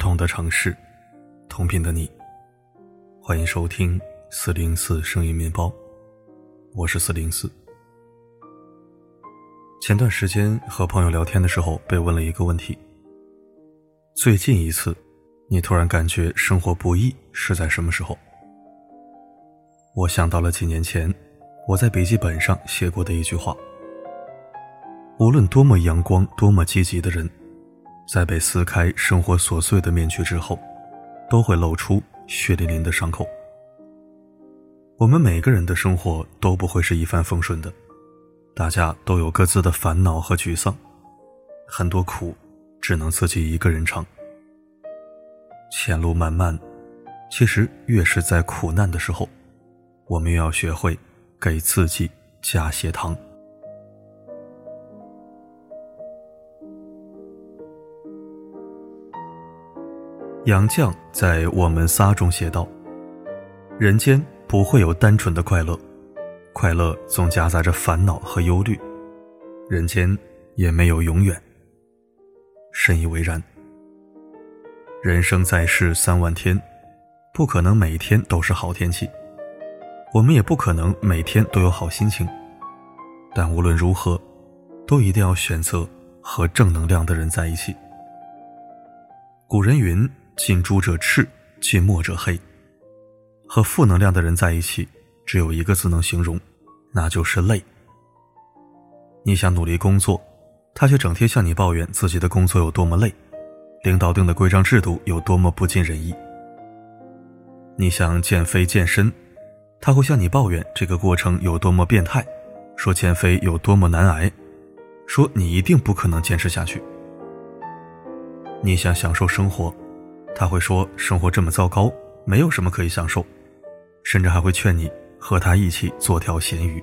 同的城市，同频的你，欢迎收听404声音面包，我是404。前段时间和朋友聊天的时候，被问了一个问题：最近一次你突然感觉生活不易是在什么时候？我想到了几年前我在笔记本上写过的一句话：无论多么阳光多么积极的人，在被撕开生活琐碎的面具之后，都会露出血淋淋的伤口。我们每个人的生活都不会是一帆风顺的，大家都有各自的烦恼和沮丧，很多苦只能自己一个人尝。前路漫漫，其实越是在苦难的时候，我们越要学会给自己加些糖。杨绛在《我们仨》中写道：人间不会有单纯的快乐，快乐总夹杂着烦恼和忧虑，人间也没有永远。深以为然。人生在世3万天，不可能每天都是好天气，我们也不可能每天都有好心情，但无论如何，都一定要选择和正能量的人在一起。古人云：近朱者赤，近墨者黑。和负能量的人在一起，只有一个字能形容，那就是累。你想努力工作，他却整天向你抱怨自己的工作有多么累，领导定的规章制度有多么不尽人意。你想减肥健身，他会向你抱怨这个过程有多么变态，说减肥有多么难挨，说你一定不可能坚持下去。你想享受生活，他会说生活这么糟糕，没有什么可以享受，甚至还会劝你和他一起做条咸鱼。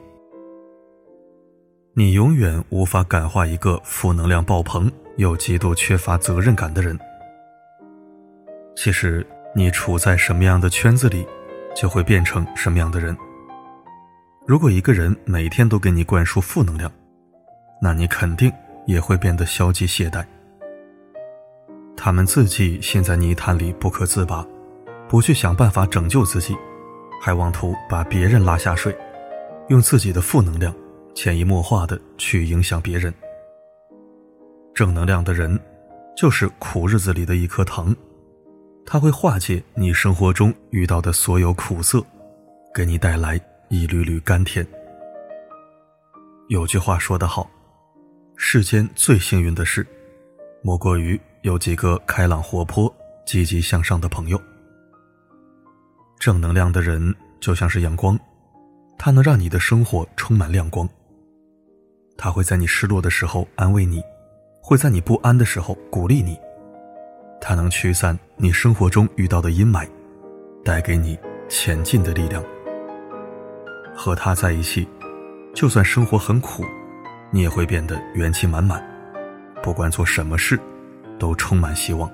你永远无法感化一个负能量爆棚又极度缺乏责任感的人。其实你处在什么样的圈子里，就会变成什么样的人。如果一个人每天都给你灌输负能量，那你肯定也会变得消极懈怠。他们自己陷在泥潭里不可自拔，不去想办法拯救自己，还妄图把别人拉下水，用自己的负能量潜移默化地去影响别人。正能量的人就是苦日子里的一颗糖，它会化解你生活中遇到的所有苦涩，给你带来一缕缕甘甜。有句话说得好，世间最幸运的事，莫过于有几个开朗活泼积极向上的朋友。正能量的人就像是阳光，它能让你的生活充满亮光，它会在你失落的时候安慰你，会在你不安的时候鼓励你，它能驱散你生活中遇到的阴霾，带给你前进的力量。和它在一起，就算生活很苦，你也会变得元气满满，不管做什么事都充满希望。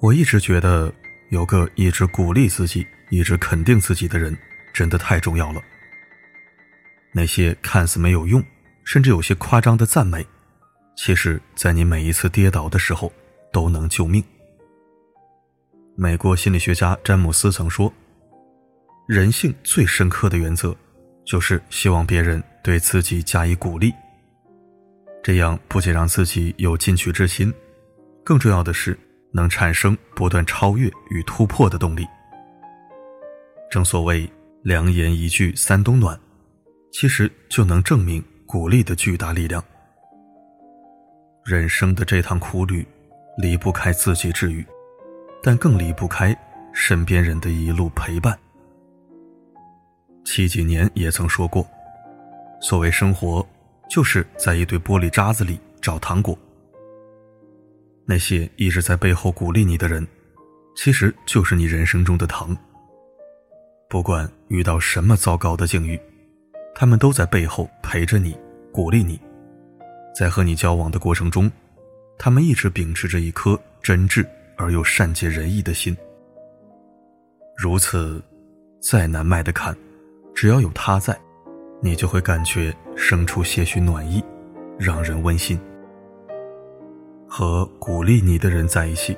我一直觉得有个一直鼓励自己一直肯定自己的人真的太重要了。那些看似没有用，甚至有些夸张的赞美，其实在你每一次跌倒的时候都能救命。美国心理学家詹姆斯曾说，人性最深刻的原则就是希望别人对自己加以鼓励，这样不仅让自己有进取之心，更重要的是能产生不断超越与突破的动力。正所谓良言一句三冬暖，其实就能证明鼓励的巨大力量。人生的这趟苦旅，离不开自己治愈，但更离不开身边人的一路陪伴。七几年也曾说过，所谓生活，就是在一堆玻璃渣子里找糖果。那些一直在背后鼓励你的人，其实就是你人生中的糖。不管遇到什么糟糕的境遇，他们都在背后陪着你，鼓励你。在和你交往的过程中，他们一直秉持着一颗真挚而又善解人意的心。如此，再难迈的坎，只要有他在，你就会感觉生出些许暖意，让人温馨。和鼓励你的人在一起，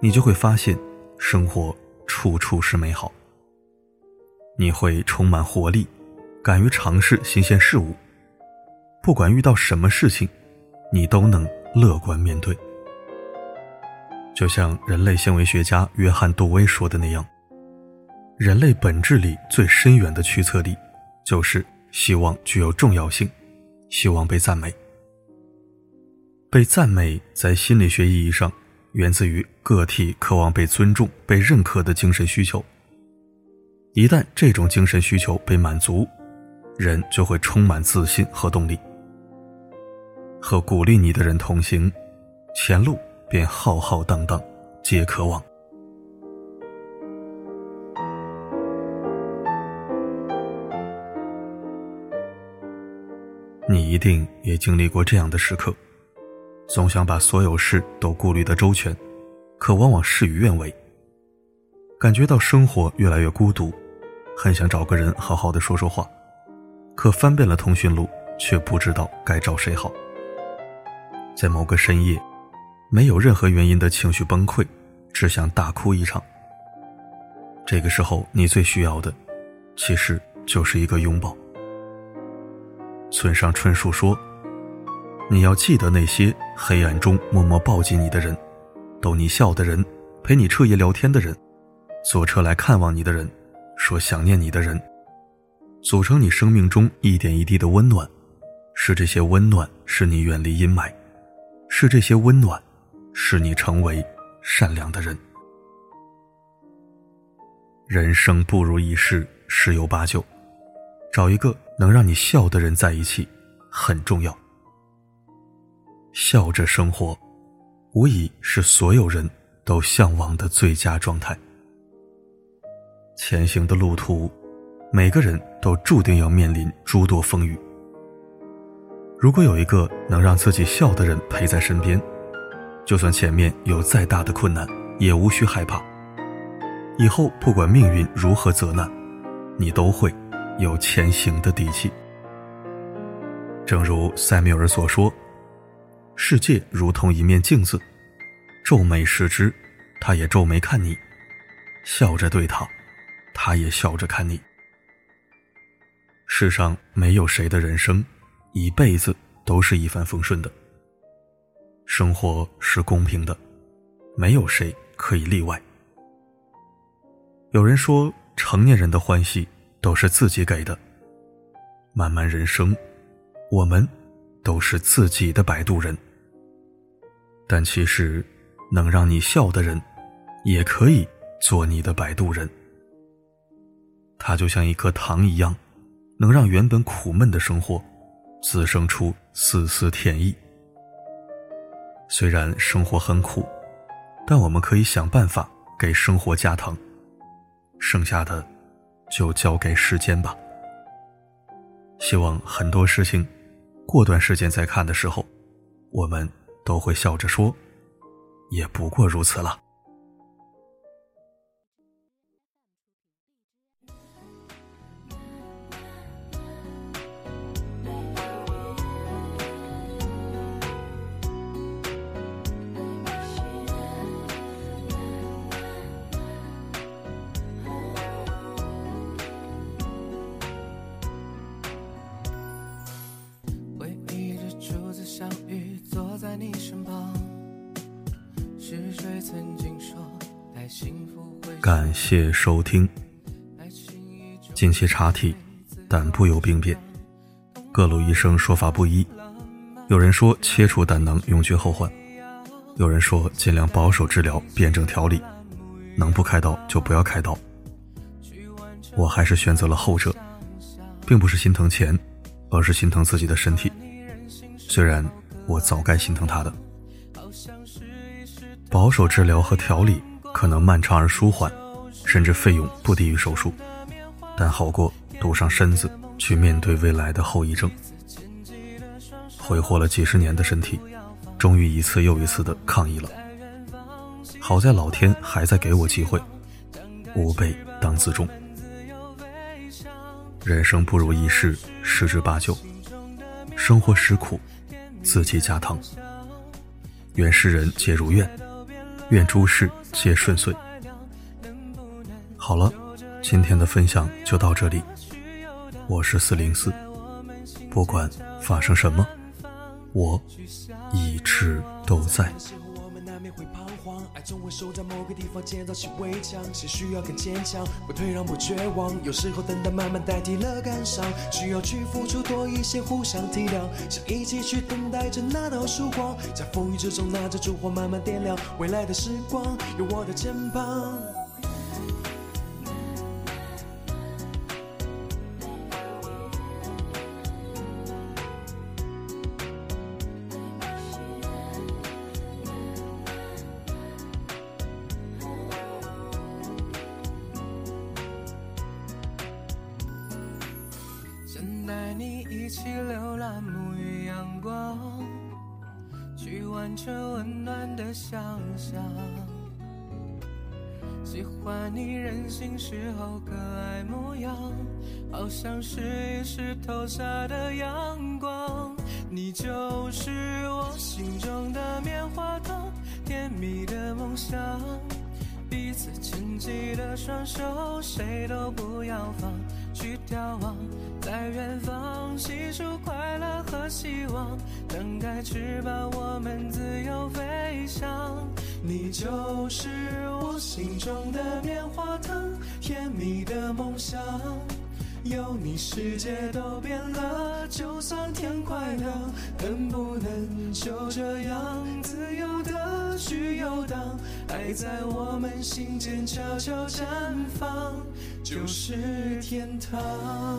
你就会发现生活处处是美好。你会充满活力，敢于尝试新鲜事物，不管遇到什么事情，你都能乐观面对。就像人类行为学家约翰·杜威说的那样，人类本质里最深远的驱策力就是希望具有重要性，希望被赞美。被赞美在心理学意义上源自于个体渴望被尊重、被认可的精神需求。一旦这种精神需求被满足，人就会充满自信和动力。和鼓励你的人同行，前路便浩浩荡荡，皆可望。你一定也经历过这样的时刻，总想把所有事都顾虑得周全，可往往事与愿违。感觉到生活越来越孤独，很想找个人好好的说说话，可翻遍了通讯录，却不知道该找谁好。在某个深夜，没有任何原因的情绪崩溃，只想大哭一场。这个时候你最需要的，其实就是一个拥抱。村上春树说，你要记得那些黑暗中默默抱紧你的人，逗你笑的人，陪你彻夜聊天的人，坐车来看望你的人，说想念你的人，组成你生命中一点一滴的温暖。是这些温暖使你远离阴霾，是这些温暖使你成为善良的人。人生不如意事十有八九，找一个能让你笑的人在一起很重要。笑着生活，无疑是所有人都向往的最佳状态。前行的路途，每个人都注定要面临诸多风雨。如果有一个能让自己笑的人陪在身边，就算前面有再大的困难，也无需害怕。以后不管命运如何责难，你都会有前行的底气。正如塞缪尔所说，世界如同一面镜子，皱眉视之，他也皱眉看你；笑着对他，他也笑着看你。世上没有谁的人生一辈子都是一帆风顺的，生活是公平的，没有谁可以例外。有人说，成年人的欢喜都是自己给的，漫漫人生，我们都是自己的摆渡人。但其实能让你笑的人，也可以做你的摆渡人。它就像一颗糖一样，能让原本苦闷的生活滋生出丝丝甜意。虽然生活很苦，但我们可以想办法给生活加糖，剩下的就交给时间吧。希望很多事情过段时间再看的时候，我们都会笑着说，也不过如此了。在你身旁，是谁曾经说带幸福回？感谢收听。近期查体，胆部有病变，各路医生说法不一。有人说切除胆囊永绝后患，有人说尽量保守治疗，辩证调理，能不开刀就不要开刀。我还是选择了后者，并不是心疼钱，而是心疼自己的身体。虽然我早该心疼他的。保守治疗和调理可能漫长而舒缓，甚至费用不低于手术，但好过赌上身子去面对未来的后遗症。挥霍了几十年的身体，终于一次又一次的抗议了。好在老天还在给我机会，吾辈当自重。人生不如意事十之八九，生活实苦，自己家堂。愿世人皆如愿，愿诸事皆顺遂。好了，今天的分享就到这里。我是404，不管发生什么，我一直都在。爱总会守在某个地方建造起围墙，谁需要更坚强，不退让不绝望，有时候等待慢慢代替了感伤，需要去付出多一些互相体谅，想一起去等待着那道曙光，在风雨之中拿着烛火慢慢点亮，未来的时光有我的肩膀。带你一起流浪，沐浴阳光，去完成温暖的想象。喜欢你任性时候可爱模样，好像是一时投下的阳光。你就是我心中的棉花糖，甜蜜的梦想，彼此牵起的双手，谁都不要放，去眺望，在远方细数快乐和希望，张开翅膀，我们自由飞翔。你就是我心中的棉花糖，甜蜜的梦想，有你世界都变了，就算天快亮，能不能就这样自由的去游荡，爱在我们心间悄悄绽放，就是天堂。